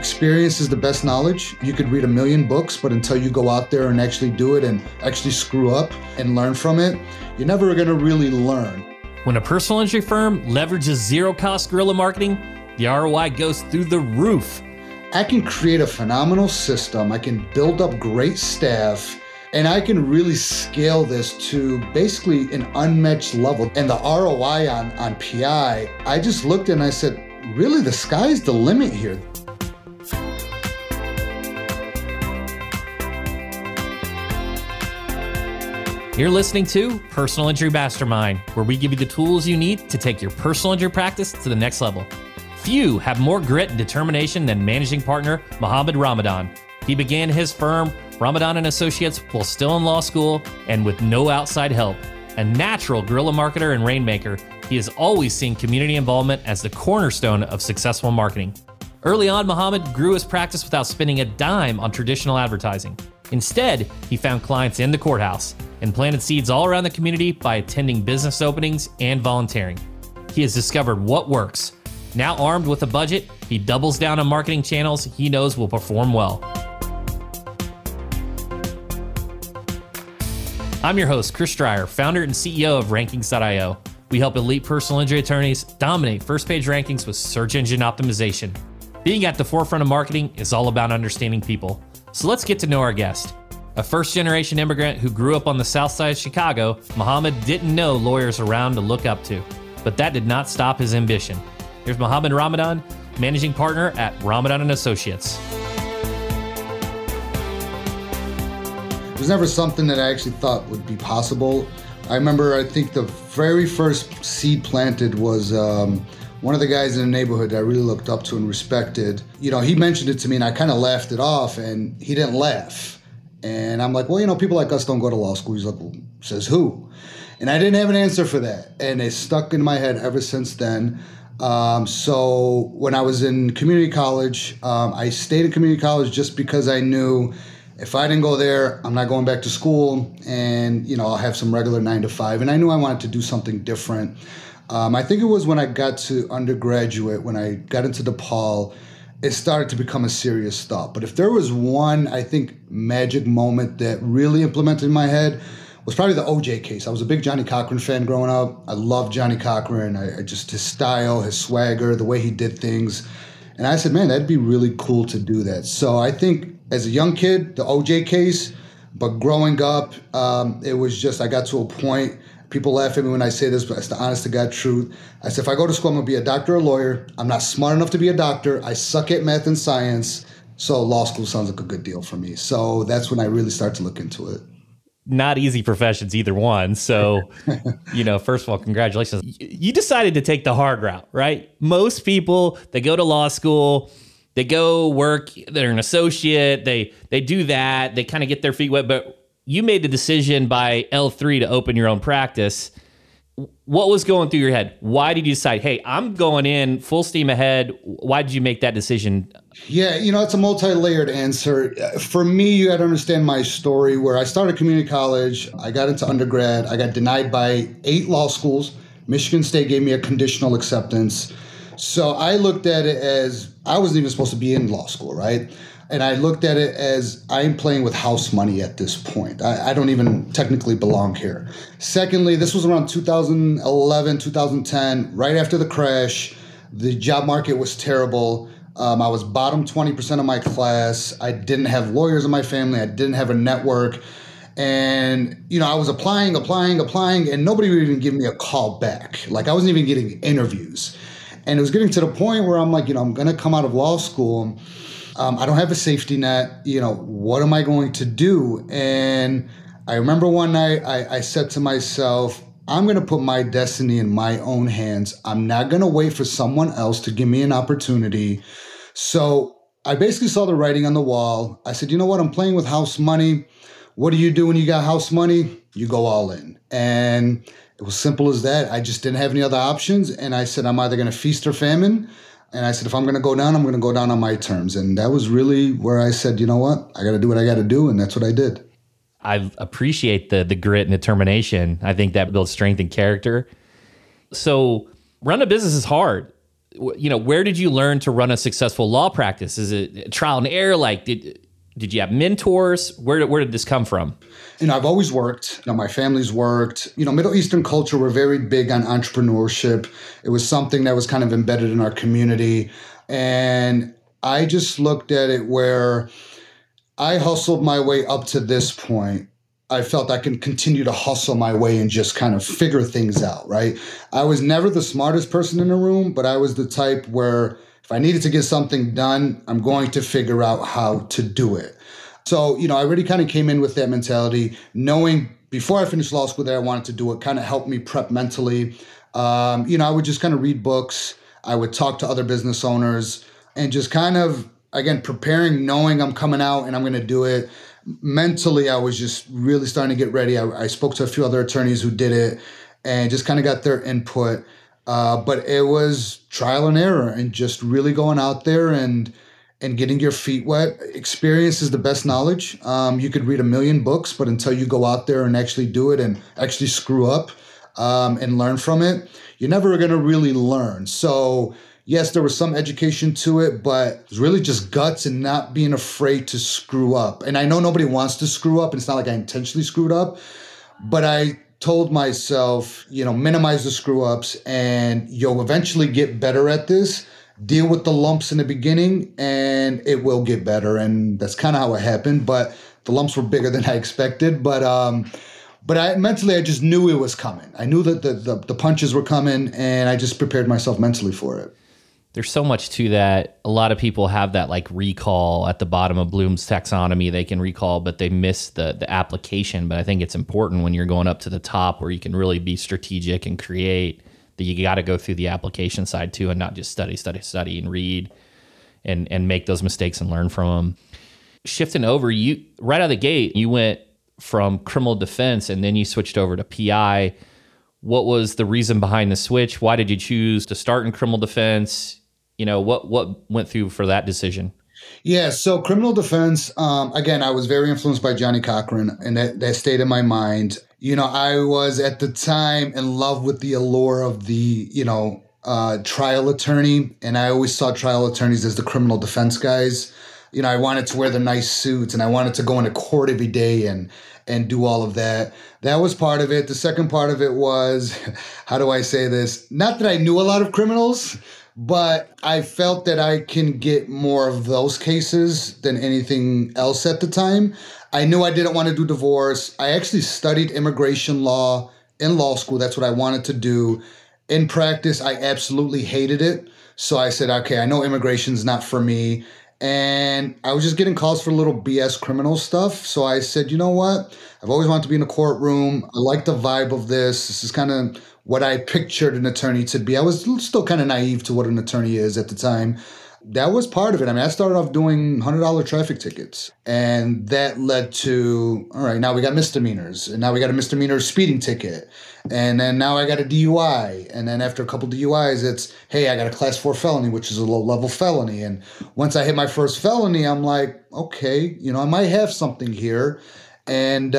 Experience is the best knowledge. You could read a million books, but until you go out there and actually do it and actually screw up and learn from it, you're never going to really learn. When a personal injury firm leverages zero-cost guerrilla marketing, the ROI goes through the roof. I can create a phenomenal system. I can build up great staff, and I can really scale this to basically an unmatched level. And the ROI on PI, I just looked and I said, really, the sky's the limit here. You're listening to Personal Injury Mastermind, where we give you the tools you need to take your personal injury practice to the next level. Few have more grit and determination than managing partner Muhammad Ramadan. He began his firm, Ramadan & Associates, while still in law school and with no outside help. A natural guerrilla marketer and rainmaker, he has always seen community involvement as the cornerstone of successful marketing. Early on, Muhammad grew his practice without spending a dime on traditional advertising. Instead, he found clients in the courthouse and planted seeds all around the community by attending business openings and volunteering. He has discovered what works. Now armed with a budget, he doubles down on marketing channels he knows will perform well. I'm your host, Chris Dreyer, founder and CEO of Rankings.io. We help elite personal injury attorneys dominate first page rankings with search engine optimization. Being at the forefront of marketing is all about understanding people. So let's get to know our guest. A first-generation immigrant who grew up on the south side of Chicago, Muhammad didn't know lawyers around to look up to, but that did not stop his ambition. Here's Muhammad Ramadan, managing partner at Ramadan & Associates. It was never something that I actually thought would be possible. I remember, I think the very first seed planted was one of the guys in the neighborhood that I really looked up to and respected. You know, he mentioned it to me and I kind of laughed it off, and he didn't laugh. And I'm like, well, you know, people like us don't go to law school. He's like, well, says who? And I didn't have an answer for that. And it stuck in my head ever since then. So when I was in community college, I stayed in community college just because I knew if I didn't go there, I'm not going back to school. And, you know, I'll have some regular 9-to-5. And I knew I wanted to do something different. I think it was when I got to undergraduate, when I got into DePaul, it started to become a serious thought. But if there was one, I think, magic moment that really implemented in my head was probably the OJ case. I was a big Johnny Cochran fan growing up. I loved Johnny Cochran. I just, his style, his swagger, the way he did things. And I said, man, that'd be really cool to do that. So I think as a young kid, the OJ case, but growing up, it was just, I got to a point, people laugh at me when I say this, but it's the honest to God truth. I said, if I go to school, I'm gonna be a doctor or a lawyer. I'm not smart enough to be a doctor. I suck at math and science. So law school sounds like a good deal for me. So that's when I really start to look into it. Not easy professions, either one. So, you know, first of all, congratulations. You decided to take the hard route, right? Most people, they go to law school, they go work, they're an associate, they do that, they kind of get their feet wet, but you made the decision by L3 to open your own practice. What was going through your head? Why did you decide, hey, I'm going in full steam ahead? Why did you make that decision? Yeah, you know, it's a multi-layered answer. For me, you got to understand my story where I started community college. I got into undergrad. I got denied by 8 law schools. Michigan State gave me a conditional acceptance. So I looked at it as I wasn't even supposed to be in law school, right? And I looked at it as I'm playing with house money at this point. I don't even technically belong here. Secondly, this was around 2011, 2010, right after the crash. The job market was terrible. I was bottom 20% of my class. I didn't have lawyers in my family. I didn't have a network. And, you know, I was applying, and nobody would even give me a call back. Like, I wasn't even getting interviews. And it was getting to the point where I'm like, you know, I'm going to come out of law school. I don't have a safety net. You know, what am I going to do? And I remember one night I said to myself, I'm going to put my destiny in my own hands. I'm not going to wait for someone else to give me an opportunity. So I basically saw the writing on the wall. I said, you know what? I'm playing with house money. What do you do when you got house money? You go all in. And it was simple as that. I just didn't have any other options. And I said, I'm either going to feast or famine. And I said, if I'm going to go down, I'm going to go down on my terms. And that was really where I said, you know what? I got to do what I got to do. And that's what I did. I appreciate the grit and determination. I think that builds strength and character. So running a business is hard. you know, where did you learn to run a successful law practice? Is it trial and error? Like, did you have mentors? Where did this come from? You know, I've always worked. You know, my family's worked. You know, Middle Eastern culture, we're very big on entrepreneurship. It was something that was kind of embedded in our community. And I just looked at it where I hustled my way up to this point. I felt I can continue to hustle my way and just kind of figure things out, right? I was never the smartest person in the room, but I was the type where if I needed to get something done, I'm going to figure out how to do it. So, you know, I really kind of came in with that mentality, knowing before I finished law school that I wanted to do it, kind of helped me prep mentally. You know, I would just kind of read books. I would talk to other business owners and just kind of, again, preparing, knowing I'm coming out and I'm going to do it. Mentally, I was just really starting to get ready. I spoke to a few other attorneys who did it and just kind of got their input. But it was trial and error and just really going out there and getting your feet wet. Experience is the best knowledge. You could read 1,000,000 books, but until you go out there and actually do it and actually screw up and learn from it, you're never going to really learn. So yes, there was some education to it, but it was really just guts and not being afraid to screw up. And I know nobody wants to screw up. And it's not like I intentionally screwed up, but I told myself, you know, minimize the screw ups and you'll eventually get better at this. Deal with the lumps in the beginning and it will get better. And that's kind of how it happened. But the lumps were bigger than I expected. But I mentally, I just knew it was coming. I knew that the punches were coming and I just prepared myself mentally for it. There's so much to that. A lot of people have that like recall at the bottom of Bloom's taxonomy. They can recall, but they miss the application. But I think it's important when you're going up to the top where you can really be strategic and create that you got to go through the application side too and not just study and read and make those mistakes and learn from them. Shifting over, you right out of the gate, you went from criminal defense and then you switched over to PI. What was the reason behind the switch? Why did you choose to start in criminal defense? You know, what went through for that decision? Yeah, so criminal defense, again, I was very influenced by Johnny Cochran, and that stayed in my mind. You know, I was at the time in love with the allure of the, you know, trial attorney, and I always saw trial attorneys as the criminal defense guys. You know, I wanted to wear the nice suits, and I wanted to go into court every day and do all of that. That was part of it. The second part of it was, how do I say this? Not that I knew a lot of criminals, but I felt that I can get more of those cases than anything else at the time. I knew I didn't want to do divorce. I actually studied immigration law in law school. That's what I wanted to do. In practice, I absolutely hated it. So I said, okay, I know immigration's not for me. And I was just getting calls for little BS criminal stuff. So I said, you know what? I've always wanted to be in a courtroom. I like the vibe of this. This is kind of what I pictured an attorney to be. I was still kind of naive to what an attorney is at the time. That was part of it. I mean, I started off doing $100 traffic tickets. And that led to, all right, now we got misdemeanors. And now we got a misdemeanor speeding ticket. And then now I got a DUI. And then after a couple DUIs, it's, hey, I got a class 4 felony, which is a low-level felony. And once I hit my first felony, I'm like, okay, you know, I might have something here. And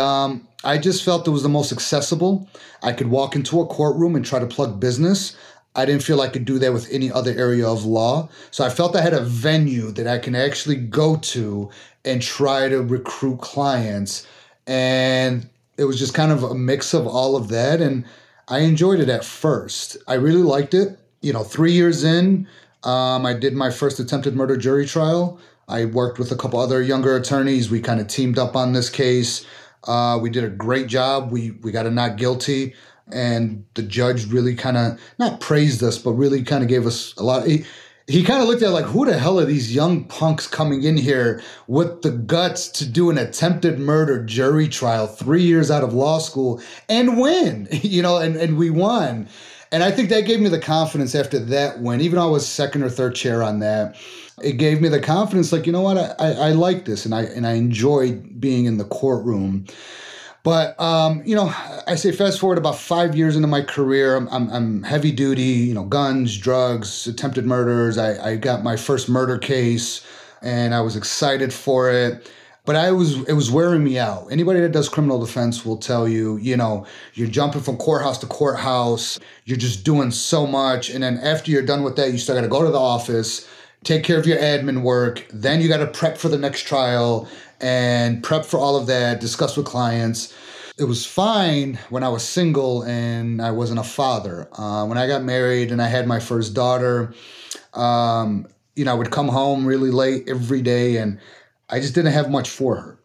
I just felt it was the most accessible. I could walk into a courtroom and try to plug business. I didn't feel I could do that with any other area of law. So I felt I had a venue that I can actually go to and try to recruit clients. And it was just kind of a mix of all of that. And I enjoyed it at first. I really liked it. You know, 3 years in, I did my first attempted murder jury trial. I worked with a couple other younger attorneys. We kind of teamed up on this case. We did a great job. We got a not guilty. And the judge really kind of, not praised us, but really kind of gave us a lot. He kind of looked at it like, who the hell are these young punks coming in here with the guts to do an attempted murder jury trial 3 years out of law school and win, you know, and we won. And I think that gave me the confidence after that win, even though I was second or third chair on that, it gave me the confidence like, you know what, I like this and I enjoyed being in the courtroom. But, you know, I say fast forward about 5 years into my career, I'm heavy duty, you know, guns, drugs, attempted murders. I got my first murder case and I was excited for it. But it was wearing me out. Anybody that does criminal defense will tell you, you know, you're jumping from courthouse to courthouse. You're just doing so much. And then after you're done with that, you still got to go to the office, take care of your admin work. Then you got to prep for the next trial and prep for all of that, discuss with clients. It was fine when I was single and I wasn't a father. When I got married and I had my first daughter, you know, I would come home really late every day and I just didn't have much for her.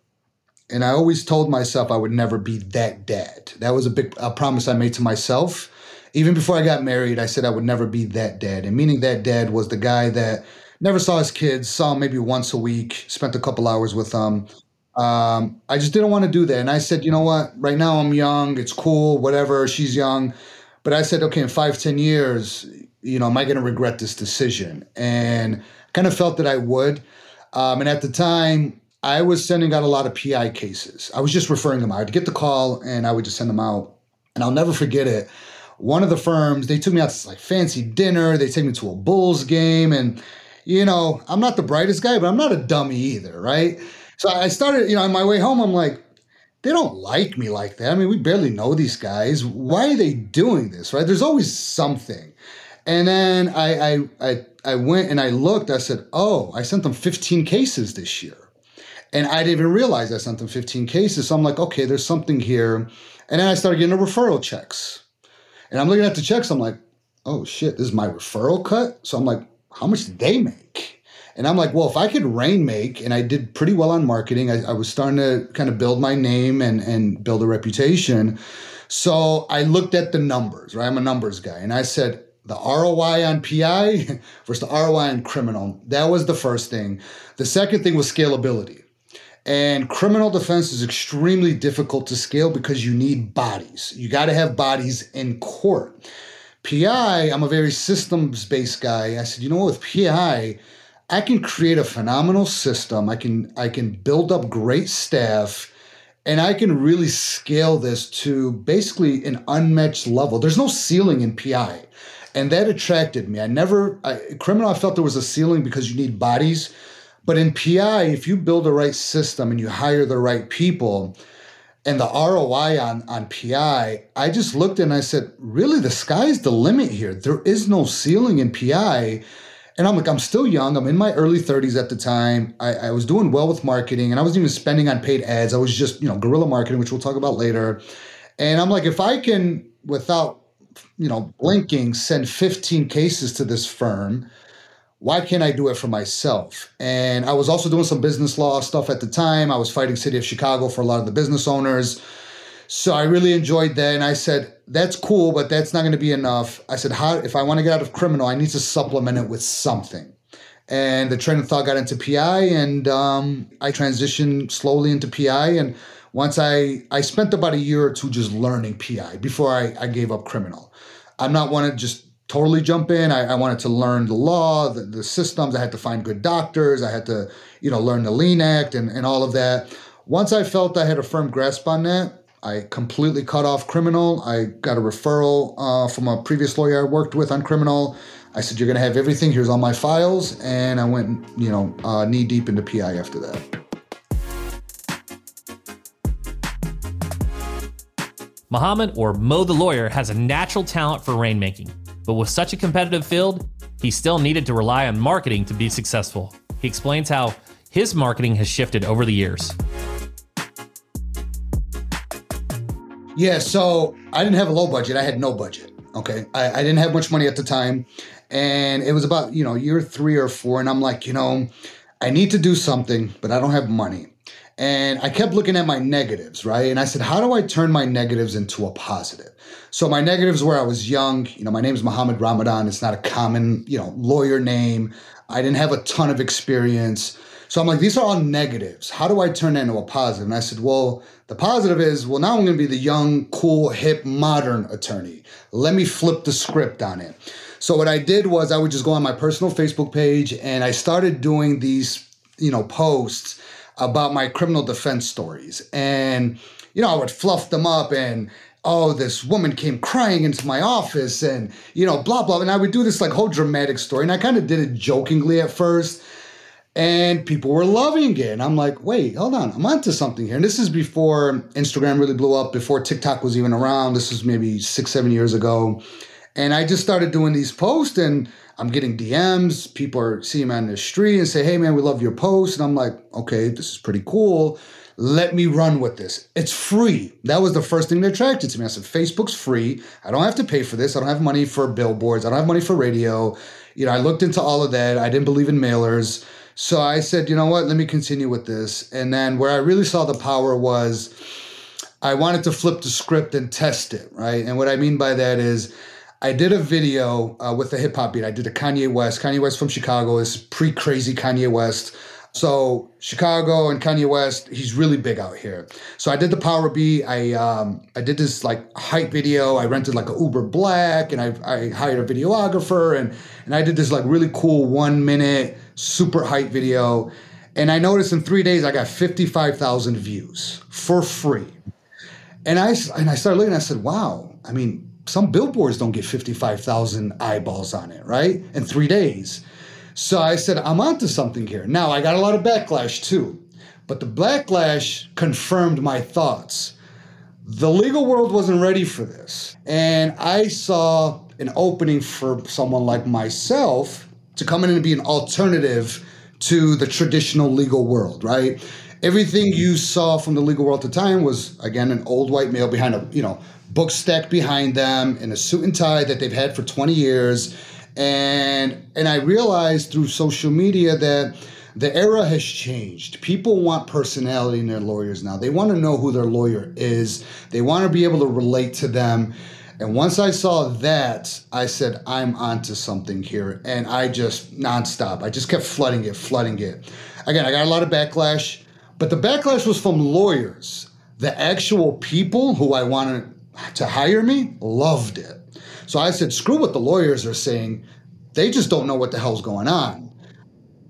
And I always told myself I would never be that dad. That was a promise I made to myself. Even before I got married, I said I would never be that dad. And meaning that dad was the guy that never saw his kids, saw them maybe once a week, spent a couple hours with them. I just didn't want to do that. And I said, you know what? Right now I'm young. It's cool, whatever. She's young. But I said, okay, in 5-10 years, you know, am I going to regret this decision? And I kind of felt that I would. And at the time, I was sending out a lot of PI cases. I was just referring them out. I'd get the call, and I would just send them out. And I'll never forget it. One of the firms, they took me out to this, like, fancy dinner. They take me to a Bulls game. And, you know, I'm not the brightest guy, but I'm not a dummy either, right? So I started, you know, on my way home, I'm like, they don't like me like that. I mean, we barely know these guys. Why are they doing this, right? There's always something. And then I went and I looked. I said, oh, I sent them 15 cases this year. And I didn't even realize I sent them 15 cases. So I'm like, okay, there's something here. And then I started getting the referral checks. And I'm looking at the checks. I'm like, oh, shit, this is my referral cut? So I'm like, how much did they make? And I'm like, well, if I could rain make, and I did pretty well on marketing, I was starting to kind of build my name and build a reputation. So I looked at the numbers, right? I'm a numbers guy. And I said, the ROI on PI versus the ROI on criminal. That was the first thing. The second thing was scalability. And criminal defense is extremely difficult to scale because you need bodies. You got to have bodies in court. PI, I'm a very systems-based guy. I said, you know what, with PI, I can create a phenomenal system. I can build up great staff. And I can really scale this to basically an unmatched level. There's no ceiling in PI. And that attracted me. I felt there was a ceiling because you need bodies. But in PI, if you build the right system and you hire the right people and the ROI on PI, I just looked and I said, really, the sky's the limit here. There is no ceiling in PI. And I'm like, I'm still young. I'm in my early 30s at the time. I was doing well with marketing and I wasn't even spending on paid ads. I was just, you know, guerrilla marketing, which we'll talk about later. And I'm like, if I can, without, you know, blinking, send 15 cases to this firm, why can't I do it for myself? And I was also doing some business law stuff at the time. I was fighting City of Chicago for a lot of the business owners. So I really enjoyed that. And I said, that's cool, but that's not going to be enough. I said, if I want to get out of criminal, I need to supplement it with something. And the train of thought got into PI, and I transitioned slowly into PI. And once I spent about a year or two just learning PI before I gave up criminal. I'm not one to just totally jump in. I wanted to learn the law, the systems. I had to find good doctors. I had to, you know, learn the Lien Act and all of that. Once I felt I had a firm grasp on that, I completely cut off criminal. I got a referral from a previous lawyer I worked with on criminal. I said, you're going to have everything. Here's all my files. And I went, you know, knee deep into PI after that. Muhammad, or Mo the Lawyer, has a natural talent for rainmaking, but with such a competitive field, he still needed to rely on marketing to be successful. He explains how his marketing has shifted over the years. Yeah, so I didn't have a low budget. I had no budget, okay? I didn't have much money at the time, and it was about, you know, year 3 or 4, and I'm like, you know, I need to do something, but I don't have money. And I kept looking at my negatives, right? And I said, how do I turn my negatives into a positive? So my negatives were I was young. You know, my name is Muhammad Ramadan. It's not a common, you know, lawyer name. I didn't have a ton of experience. So I'm like, these are all negatives. How do I turn that into a positive? And I said, well, the positive is, well, now I'm going to be the young, cool, hip, modern attorney. Let me flip the script on it. So what I did was I would just go on my personal Facebook page and I started doing these, you know, posts about my criminal defense stories. And, you know, I would fluff them up and, oh, this woman came crying into my office and, you know, blah, blah. And I would do this like whole dramatic story. And I kind of did it jokingly at first. And people were loving it. And I'm like, wait, hold on. I'm onto something here. And this is before Instagram really blew up, before TikTok was even around. This was maybe 6-7 years ago. And I just started doing these posts and I'm getting DMs. People are seeing me on the street and say, hey, man, we love your posts. And I'm like, okay, this is pretty cool. Let me run with this. It's free. That was the first thing that attracted to me. I said, Facebook's free. I don't have to pay for this. I don't have money for billboards. I don't have money for radio. You know, I looked into all of that. I didn't believe in mailers. So I said, you know what, let me continue with this. And then where I really saw the power was I wanted to flip the script and test it, right? And what I mean by that is I did a video with a hip hop beat. I did a Kanye West. Kanye West from Chicago is pre-crazy Kanye West. So Chicago and Kanye West, he's really big out here. So I did the power beat. I did this like hype video. I rented like a Uber Black and I hired a videographer and I did this like really cool 1 minute super hype video. And I noticed in 3 days, I got 55,000 views for free. And I started looking, I said, wow, I mean, some billboards don't get 55,000 eyeballs on it, right? In 3 days. So I said, I'm onto something here. Now, I got a lot of backlash too, but the backlash confirmed my thoughts. The legal world wasn't ready for this. And I saw an opening for someone like myself to come in and be an alternative to the traditional legal world, right? Everything you saw from the legal world at the time was, again, an old white male behind a, you know, book stack behind them in a suit and tie that they've had for 20 years. And I realized through social media that the era has changed. People want personality in their lawyers now. They want to know who their lawyer is. They want to be able to relate to them. And once I saw that, I said, I'm onto something here. And I just nonstop. I just kept flooding it. Again, I got a lot of backlash, but the backlash was from lawyers. The actual people who I wanted to hire me loved it. So I said, screw what the lawyers are saying. They just don't know what the hell's going on.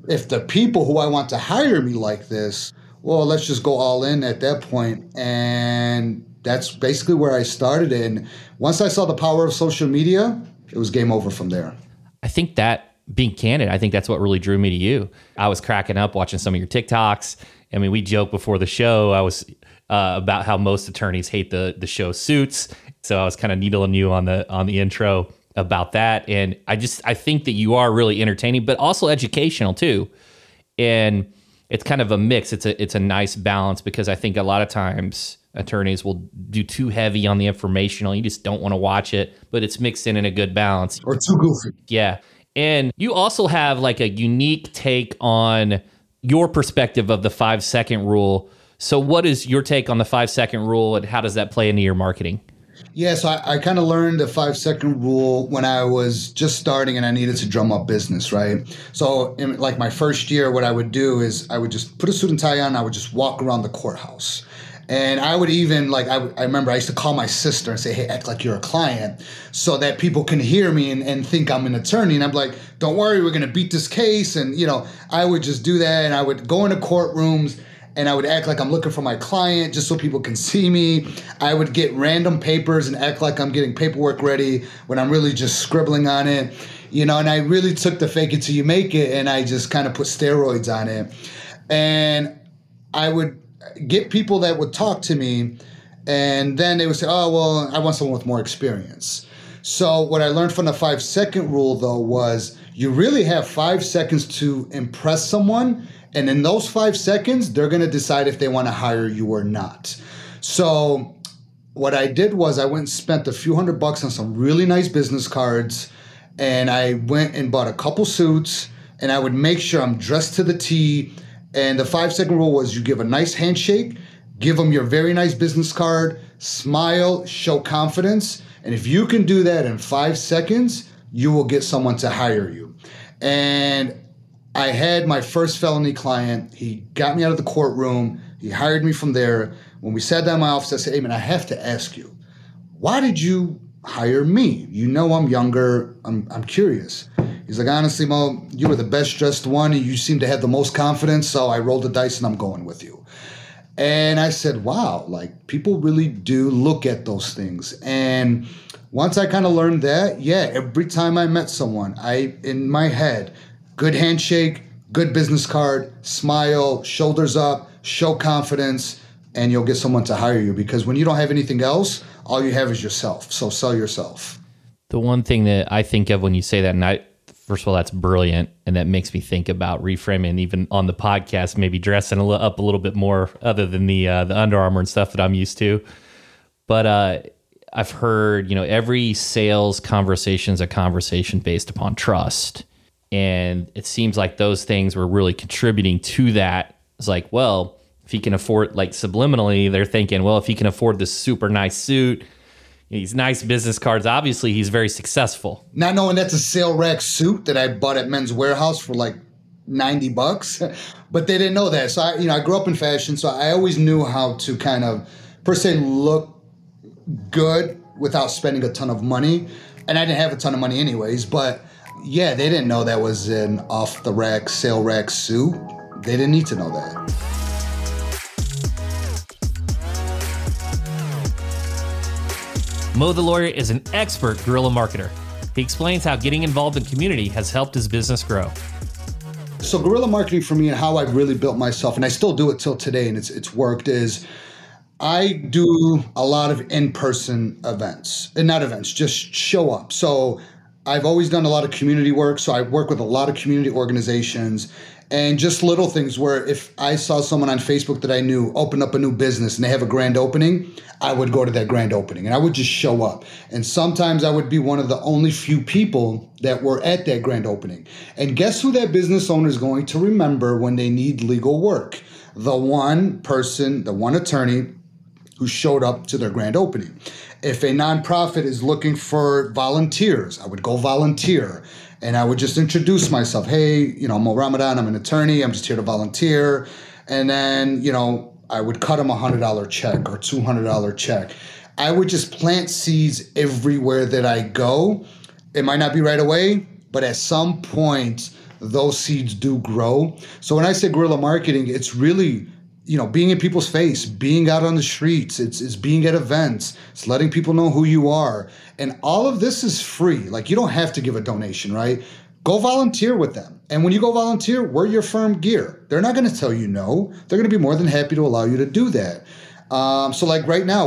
If the people who I want to hire me like this, well, let's just go all in at that point. And that's basically where I started. And once I saw the power of social media, it was game over from there. I think that, being candid, I think that's what really drew me to you. I was cracking up watching some of your TikToks. I mean, we joked before the show, I was about how most attorneys hate the show Suits. So I was kind of needling you on the intro about that. And I think that you are really entertaining, but also educational too. And it's kind of a mix. It's a nice balance because I think a lot of times attorneys will do too heavy on the informational. You just don't want to watch it, but it's mixed in a good balance. Or too goofy. Yeah. And you also have like a unique take on your perspective of the 5-second rule. So what is your take on the 5-second rule and how does that play into your marketing? Yeah, so I kind of learned the 5-second rule when I was just starting and I needed to drum up business, right? So in like my first year, what I would do is I would just put a suit and tie on and I would just walk around the courthouse. And I would even, like, I remember I used to call my sister and say, hey, act like you're a client so that people can hear me and think I'm an attorney. And I'm like, don't worry, we're going to beat this case. And, you know, I would just do that. And I would go into courtrooms and I would act like I'm looking for my client just so people can see me. I would get random papers and act like I'm getting paperwork ready when I'm really just scribbling on it. You know, and I really took the fake it till you make it and I just kind of put steroids on it. And I would get people that would talk to me and then they would say, oh, well, I want someone with more experience. So what I learned from the 5-second rule, though, was you really have 5 seconds to impress someone. And in those 5 seconds, they're going to decide if they want to hire you or not. So what I did was I went and spent a few $100s on some really nice business cards. And I went and bought a couple suits and I would make sure I'm dressed to the T. And the 5-second rule was you give a nice handshake, give them your very nice business card, smile, show confidence. And if you can do that in 5 seconds, you will get someone to hire you. And I had my first felony client. He got me out of the courtroom. He hired me from there. When we sat down in my office, I said, hey, man, I have to ask you, why did you hire me? You know I'm younger. I'm curious. He's like, honestly, Mo, you were the best dressed one and you seem to have the most confidence. So I rolled the dice and I'm going with you. And I said, wow, like people really do look at those things. And once I kind of learned that, yeah, every time I met someone, in my head, good handshake, good business card, smile, shoulders up, show confidence, and you'll get someone to hire you. Because when you don't have anything else, all you have is yourself. So sell yourself. The one thing that I think of when you say that, and I, first of all, that's brilliant. And that makes me think about reframing, even on the podcast, maybe dressing up a little bit more other than the Under Armour and stuff that I'm used to. But I've heard, every sales conversation is a conversation based upon trust. And it seems like those things were really contributing to that. It's like, well, if he can afford, like subliminally, they're thinking, well, if he can afford this super nice suit, these nice business cards, obviously he's very successful. Not knowing that's a sale rack suit that I bought at Men's Warehouse for like $90, but they didn't know that. So I grew up in fashion, so I always knew how to kind of per se look good without spending a ton of money. And I didn't have a ton of money anyways, but yeah, they didn't know that was an off the rack sale rack suit. They didn't need to know that. Mo the Lawyer is an expert guerrilla marketer. He explains how getting involved in community has helped his business grow. So guerrilla marketing for me and how I really built myself, and I still do it till today, and it's worked, is I do a lot of in-person events. And not events, just show up. So I've always done a lot of community work, so I work with a lot of community organizations. And just little things where if I saw someone on Facebook that I knew open up a new business and they have a grand opening, I would go to that grand opening and I would just show up. And sometimes I would be one of the only few people that were at that grand opening. And guess who that business owner is going to remember when they need legal work? The one person, the one attorney who showed up to their grand opening. If a nonprofit is looking for volunteers, I would go volunteer. And I would just introduce myself. Hey, Mo Ramadan, I'm an attorney. I'm just here to volunteer. And then, I would cut him a $100 check or $200 check. I would just plant seeds everywhere that I go. It might not be right away, but at some point, those seeds do grow. So when I say guerrilla marketing, it's really, being in people's face, being out on the streets, it's being at events, it's letting people know who you are. And all of this is free. Like, you don't have to give a donation, right? Go volunteer with them. And when you go volunteer, wear your firm gear. They're not going to tell you no. They're going to be more than happy to allow you to do that. So like right now,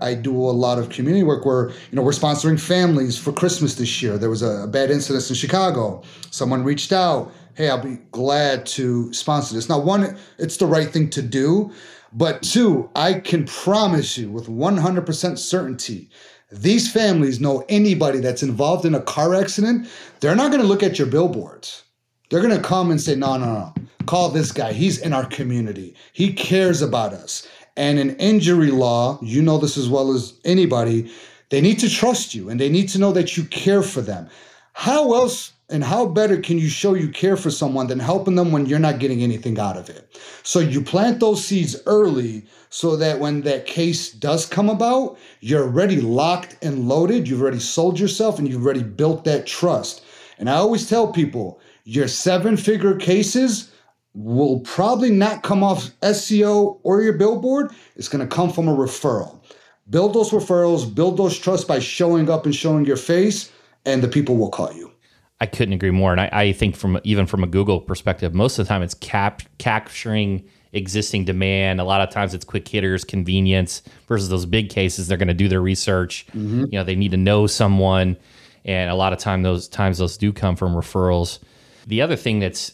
I do a lot of community work where, we're sponsoring families for Christmas this year. There was a bad incident in Chicago. Someone reached out. Hey, I'll be glad to sponsor this. Now, one, it's the right thing to do. But two, I can promise you with 100% certainty, these families know anybody that's involved in a car accident, they're not going to look at your billboards. They're going to come and say, no, call this guy. He's in our community. He cares about us. And in injury law, you know this as well as anybody, they need to trust you and they need to know that you care for them. How else and how better can you show you care for someone than helping them when you're not getting anything out of it? So you plant those seeds early so that when that case does come about, you're already locked and loaded. You've already sold yourself and you've already built that trust. And I always tell people, your 7-figure cases will probably not come off SEO or your billboard. It's going to come from a referral. Build those referrals, build those trusts by showing up and showing your face. And the people will call you. I couldn't agree more. And I think from a Google perspective, most of the time it's capturing existing demand. A lot of times it's quick hitters, convenience versus those big cases. They're going to do their research. Mm-hmm. They need to know someone. And a lot of time, those do come from referrals. The other thing that's,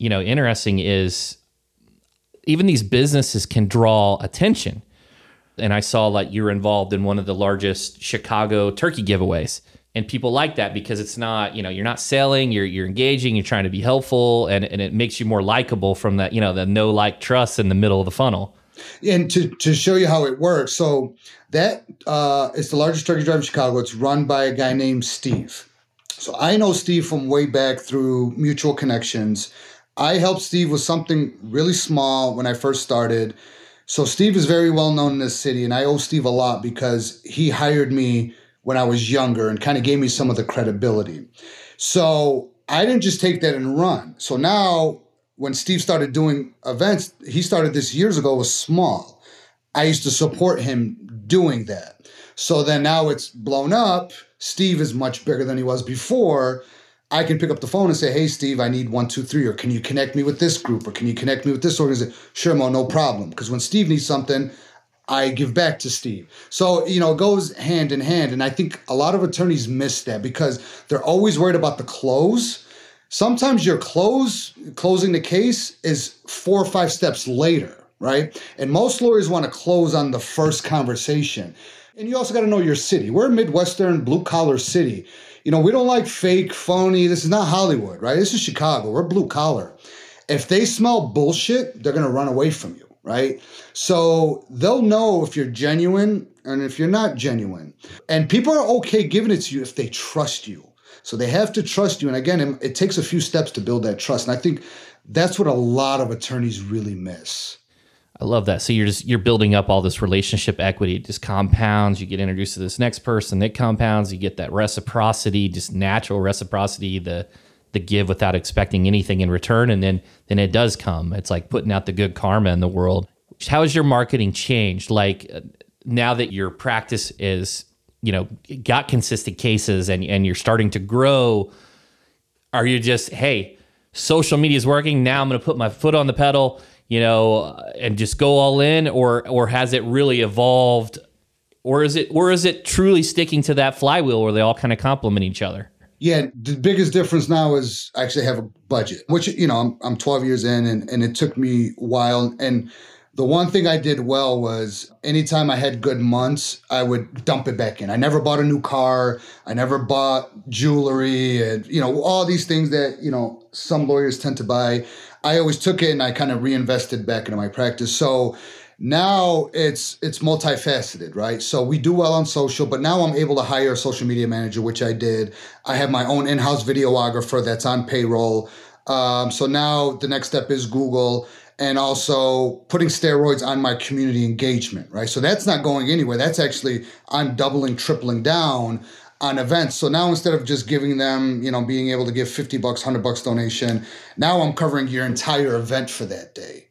interesting is even these businesses can draw attention. And I saw like you were involved in one of the largest Chicago turkey giveaways. And people like that because it's not, you're not selling, you're engaging, you're trying to be helpful, and it makes you more likable from that, the no like trust in the middle of the funnel. And to show you how it works, so that is the largest turkey drive in Chicago. It's run by a guy named Steve. So I know Steve from way back through mutual connections. I helped Steve with something really small when I first started. So Steve is very well known in this city, and I owe Steve a lot because he hired me when I was younger and kind of gave me some of the credibility. So I didn't just take that and run. So now when Steve started doing events, he started this years ago, was small. I used to support him doing that. So then now it's blown up. Steve is much bigger than he was before. I can pick up the phone and say, hey, Steve, I need 1, 2, 3, or can you connect me with this group, or can you connect me with this organization? Sure, Mo, no problem. Because when Steve needs something, I give back to Steve. So, you know, it goes hand in hand. And I think a lot of attorneys miss that because they're always worried about the close. Sometimes your closing the case is 4 or 5 steps later, right? And most lawyers want to close on the first conversation. And you also got to know your city. We're a Midwestern blue-collar city. You know, we don't like fake, phony. This is not Hollywood, right? This is Chicago. We're blue-collar. If they smell bullshit, they're going to run away from you, right? So they'll know if you're genuine and if you're not genuine. And people are okay giving it to you if they trust you. So they have to trust you. And again, it takes a few steps to build that trust. And I think that's what a lot of attorneys really miss. I love that. So you're building up all this relationship equity. It just compounds. You get introduced to this next person that compounds. You get that reciprocity, just natural reciprocity, the give without expecting anything in return. And then it does come. It's like putting out the good karma in the world. How has your marketing changed? Like now that your practice is, you know, got consistent cases and you're starting to grow, are you just, hey, social media is working. Now I'm going to put my foot on the pedal, you know, and just go all in, or has it really evolved, or is it truly sticking to that flywheel where they all kind of complement each other? Yeah, the biggest difference now is I actually have a budget, which, you know, I'm 12 years in and it took me a while. And the one thing I did well was anytime I had good months, I would dump it back in. I never bought a new car. I never bought jewelry and, you know, all these things that, you know, some lawyers tend to buy. I always took it and I kind of reinvested back into my practice. So now it's multifaceted, right? So we do well on social, but now I'm able to hire a social media manager, which I did. I have my own in-house videographer that's on payroll. So now the next step is Google and also putting steroids on my community engagement, right? So that's not going anywhere. That's actually, I'm doubling, tripling down on events. So now instead of just giving them, you know, being able to give $50, $100 donation, now I'm covering your entire event for that day.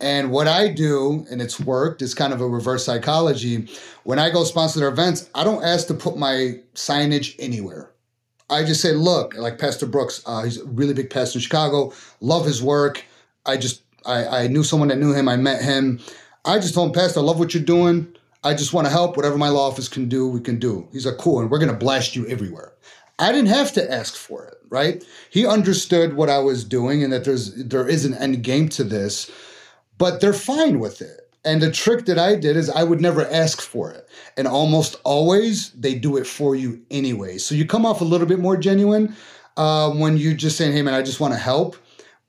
And what I do, and it's worked, is kind of a reverse psychology. When I go sponsor their events, I don't ask to put my signage anywhere. I just say, look, like Pastor Brooks, he's a really big pastor in Chicago, love his work. I knew someone that knew him. I met him. I just told him, Pastor, I love what you're doing. I just want to help. Whatever my law office can do, we can do. He's like, cool, and we're going to blast you everywhere. I didn't have to ask for it, right? He understood what I was doing and that there is an end game to this, but they're fine with it. And the trick that I did is I would never ask for it. And almost always, they do it for you anyway. So you come off a little bit more genuine when you're just saying, hey, man, I just want to help.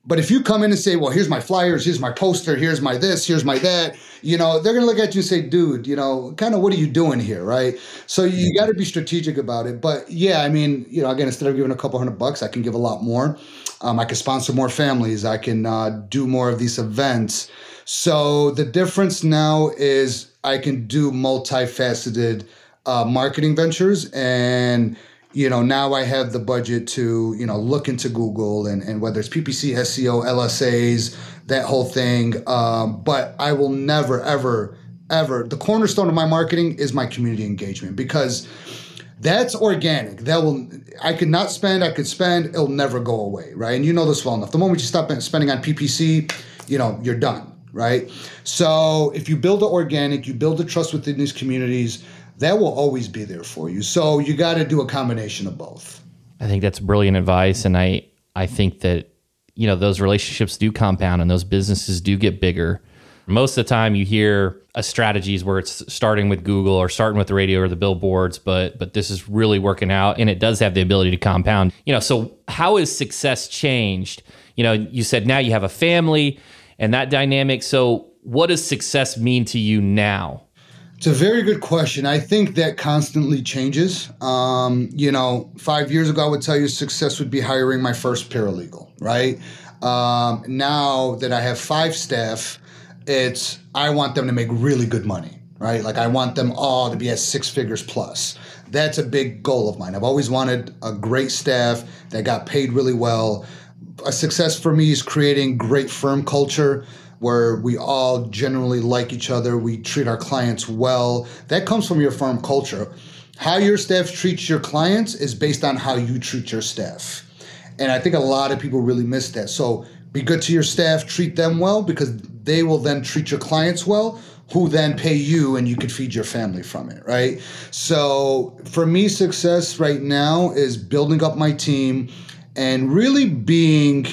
But if you come in and say, well, here's my flyers, here's my poster, here's my this, here's my that, you know, they're going to look at you and say, dude, you know, kind of what are you doing here, right? So you got to be strategic about it. But yeah, I mean, you know, again, instead of giving a couple $100, I can give a lot more. I can sponsor more families. I can do more of these events. So the difference now is I can do multifaceted marketing ventures, and you know, now I have the budget to, you know, look into Google and whether it's PPC, SEO, LSAs, that whole thing. But I will never, ever, ever. The cornerstone of my marketing is my community engagement because that's organic. I could spend, it'll never go away, right? And you know this well enough. The moment you stop spending on PPC, you know, you're done, right? So if you build the organic, you build the trust within these communities, that will always be there for you. So you got to do a combination of both. I think that's brilliant advice. And I think that, you know, those relationships do compound and those businesses do get bigger. Most of the time you hear strategies where it's starting with Google or starting with the radio or the billboards, but this is really working out and it does have the ability to compound. You know, so how has success changed? You know, you said now you have a family and that dynamic. So what does success mean to you now? It's a very good question. I think that constantly changes. You know, 5 years ago, I would tell you success would be hiring my first paralegal, right? Now that I have 5 staff, it's I want them to make really good money, right? Like I want them all to be at 6 figures plus. That's a big goal of mine. I've always wanted a great staff that got paid really well. A success for me is creating great firm culture, where we all generally like each other, we treat our clients well. That comes from your firm culture. How your staff treats your clients is based on how you treat your staff. And I think a lot of people really miss that. So be good to your staff, treat them well, because they will then treat your clients well, who then pay you, and you could feed your family from it, right? So for me, success right now is building up my team and really being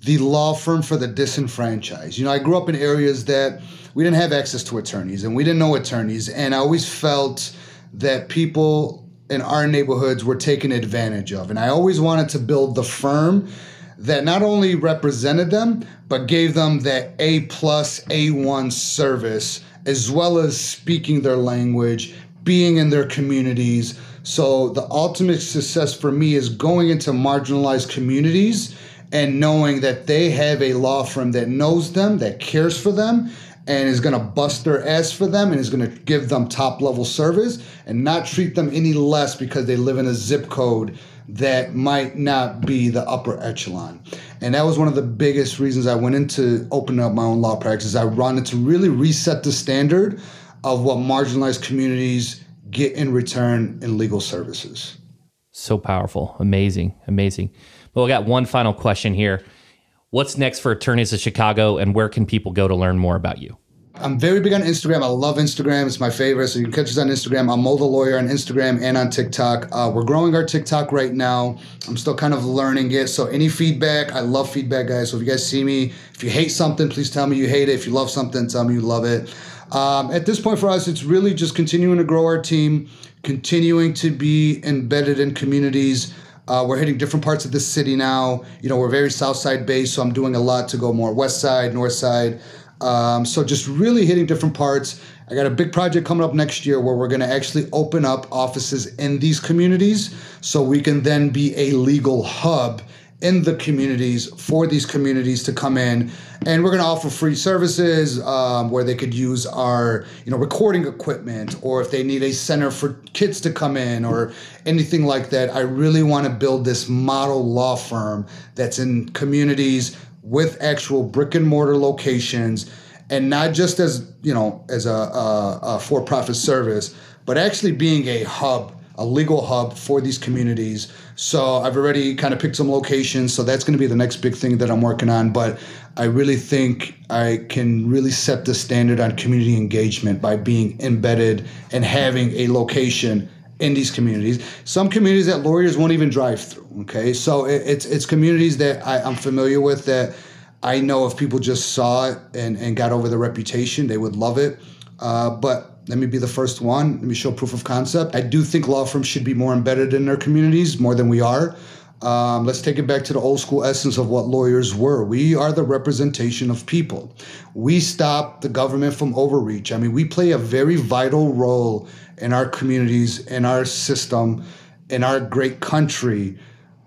the law firm for the disenfranchised. You know, I grew up in areas that we didn't have access to attorneys, and we didn't know attorneys, and I always felt that people in our neighborhoods were taken advantage of. And I always wanted to build the firm that not only represented them, but gave them that A+, A1 service, as well as speaking their language, being in their communities. So the ultimate success for me is going into marginalized communities and knowing that they have a law firm that knows them, that cares for them, and is going to bust their ass for them, and is going to give them top-level service and not treat them any less because they live in a zip code that might not be the upper echelon. And that was one of the biggest reasons I went into opening up my own law practice. I wanted to really reset the standard of what marginalized communities get in return in legal services. So powerful. Amazing. Amazing. Well, I got one final question here. What's next for Attorneys of Chicago, and where can people go to learn more about you? I'm very big on Instagram. I love Instagram. It's my favorite. So you can catch us on Instagram. I'm Mo the Lawyer on Instagram and on TikTok. We're growing our TikTok right now. I'm still kind of learning it. So any feedback, I love feedback, guys. So if you guys see me, if you hate something, please tell me you hate it. If you love something, tell me you love it. At this point for us, it's really just continuing to grow our team, continuing to be embedded in communities. We're hitting different parts of the city now. You know, we're very south side based, so I'm doing a lot to go more west side, north side. So just really hitting different parts. I got a big project coming up next year where we're going to actually open up offices in these communities so we can then be a legal hub in the communities for these communities to come in. And we're going to offer free services where they could use our, you know, recording equipment, or if they need a center for kids to come in or anything like that. I really want to build this model law firm that's in communities with actual brick and mortar locations, and not just as, you know, as a for-profit service, but actually being a hub, a legal hub for these communities. So I've already kind of picked some locations. So that's going to be the next big thing that I'm working on. But I really think I can really set the standard on community engagement by being embedded and having a location in these communities. Some communities that lawyers won't even drive through, okay? So it's communities that I'm familiar with that I know if people just saw it and got over the reputation, they would love it. But let me be the first one. Let me show proof of concept. I do think law firms should be more embedded in their communities more than we are. Let's take it back to the old school essence of what lawyers were. We are the representation of people. We stop the government from overreach. I mean, we play a very vital role in our communities, in our system, in our great country.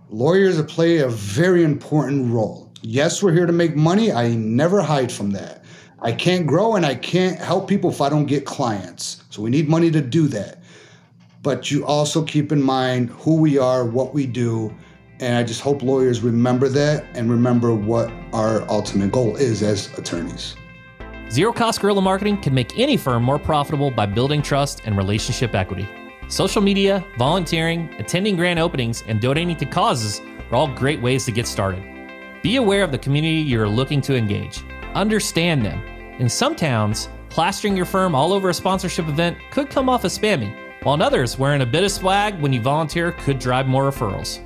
Lawyers play a very important role. Yes, we're here to make money. I never hide from that. I can't grow and I can't help people if I don't get clients. So we need money to do that. But you also keep in mind who we are, what we do, and I just hope lawyers remember that and remember what our ultimate goal is as attorneys. Zero-cost guerrilla marketing can make any firm more profitable by building trust and relationship equity. Social media, volunteering, attending grand openings, and donating to causes are all great ways to get started. Be aware of the community you're looking to engage. Understand them. In some towns, plastering your firm all over a sponsorship event could come off as spammy, while in others, wearing a bit of swag when you volunteer could drive more referrals.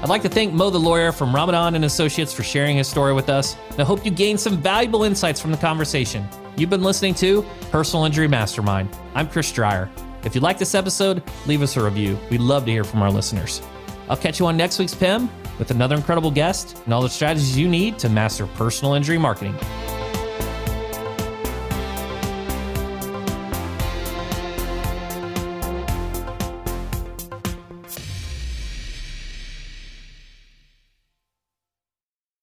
I'd like to thank Mo the Lawyer from Ramadan and Associates for sharing his story with us. I hope you gained some valuable insights from the conversation. You've been listening to Personal Injury Mastermind. I'm Chris Dreyer. If you like this episode, leave us a review. We'd love to hear from our listeners. I'll catch you on next week's PIM with another incredible guest and all the strategies you need to master personal injury marketing.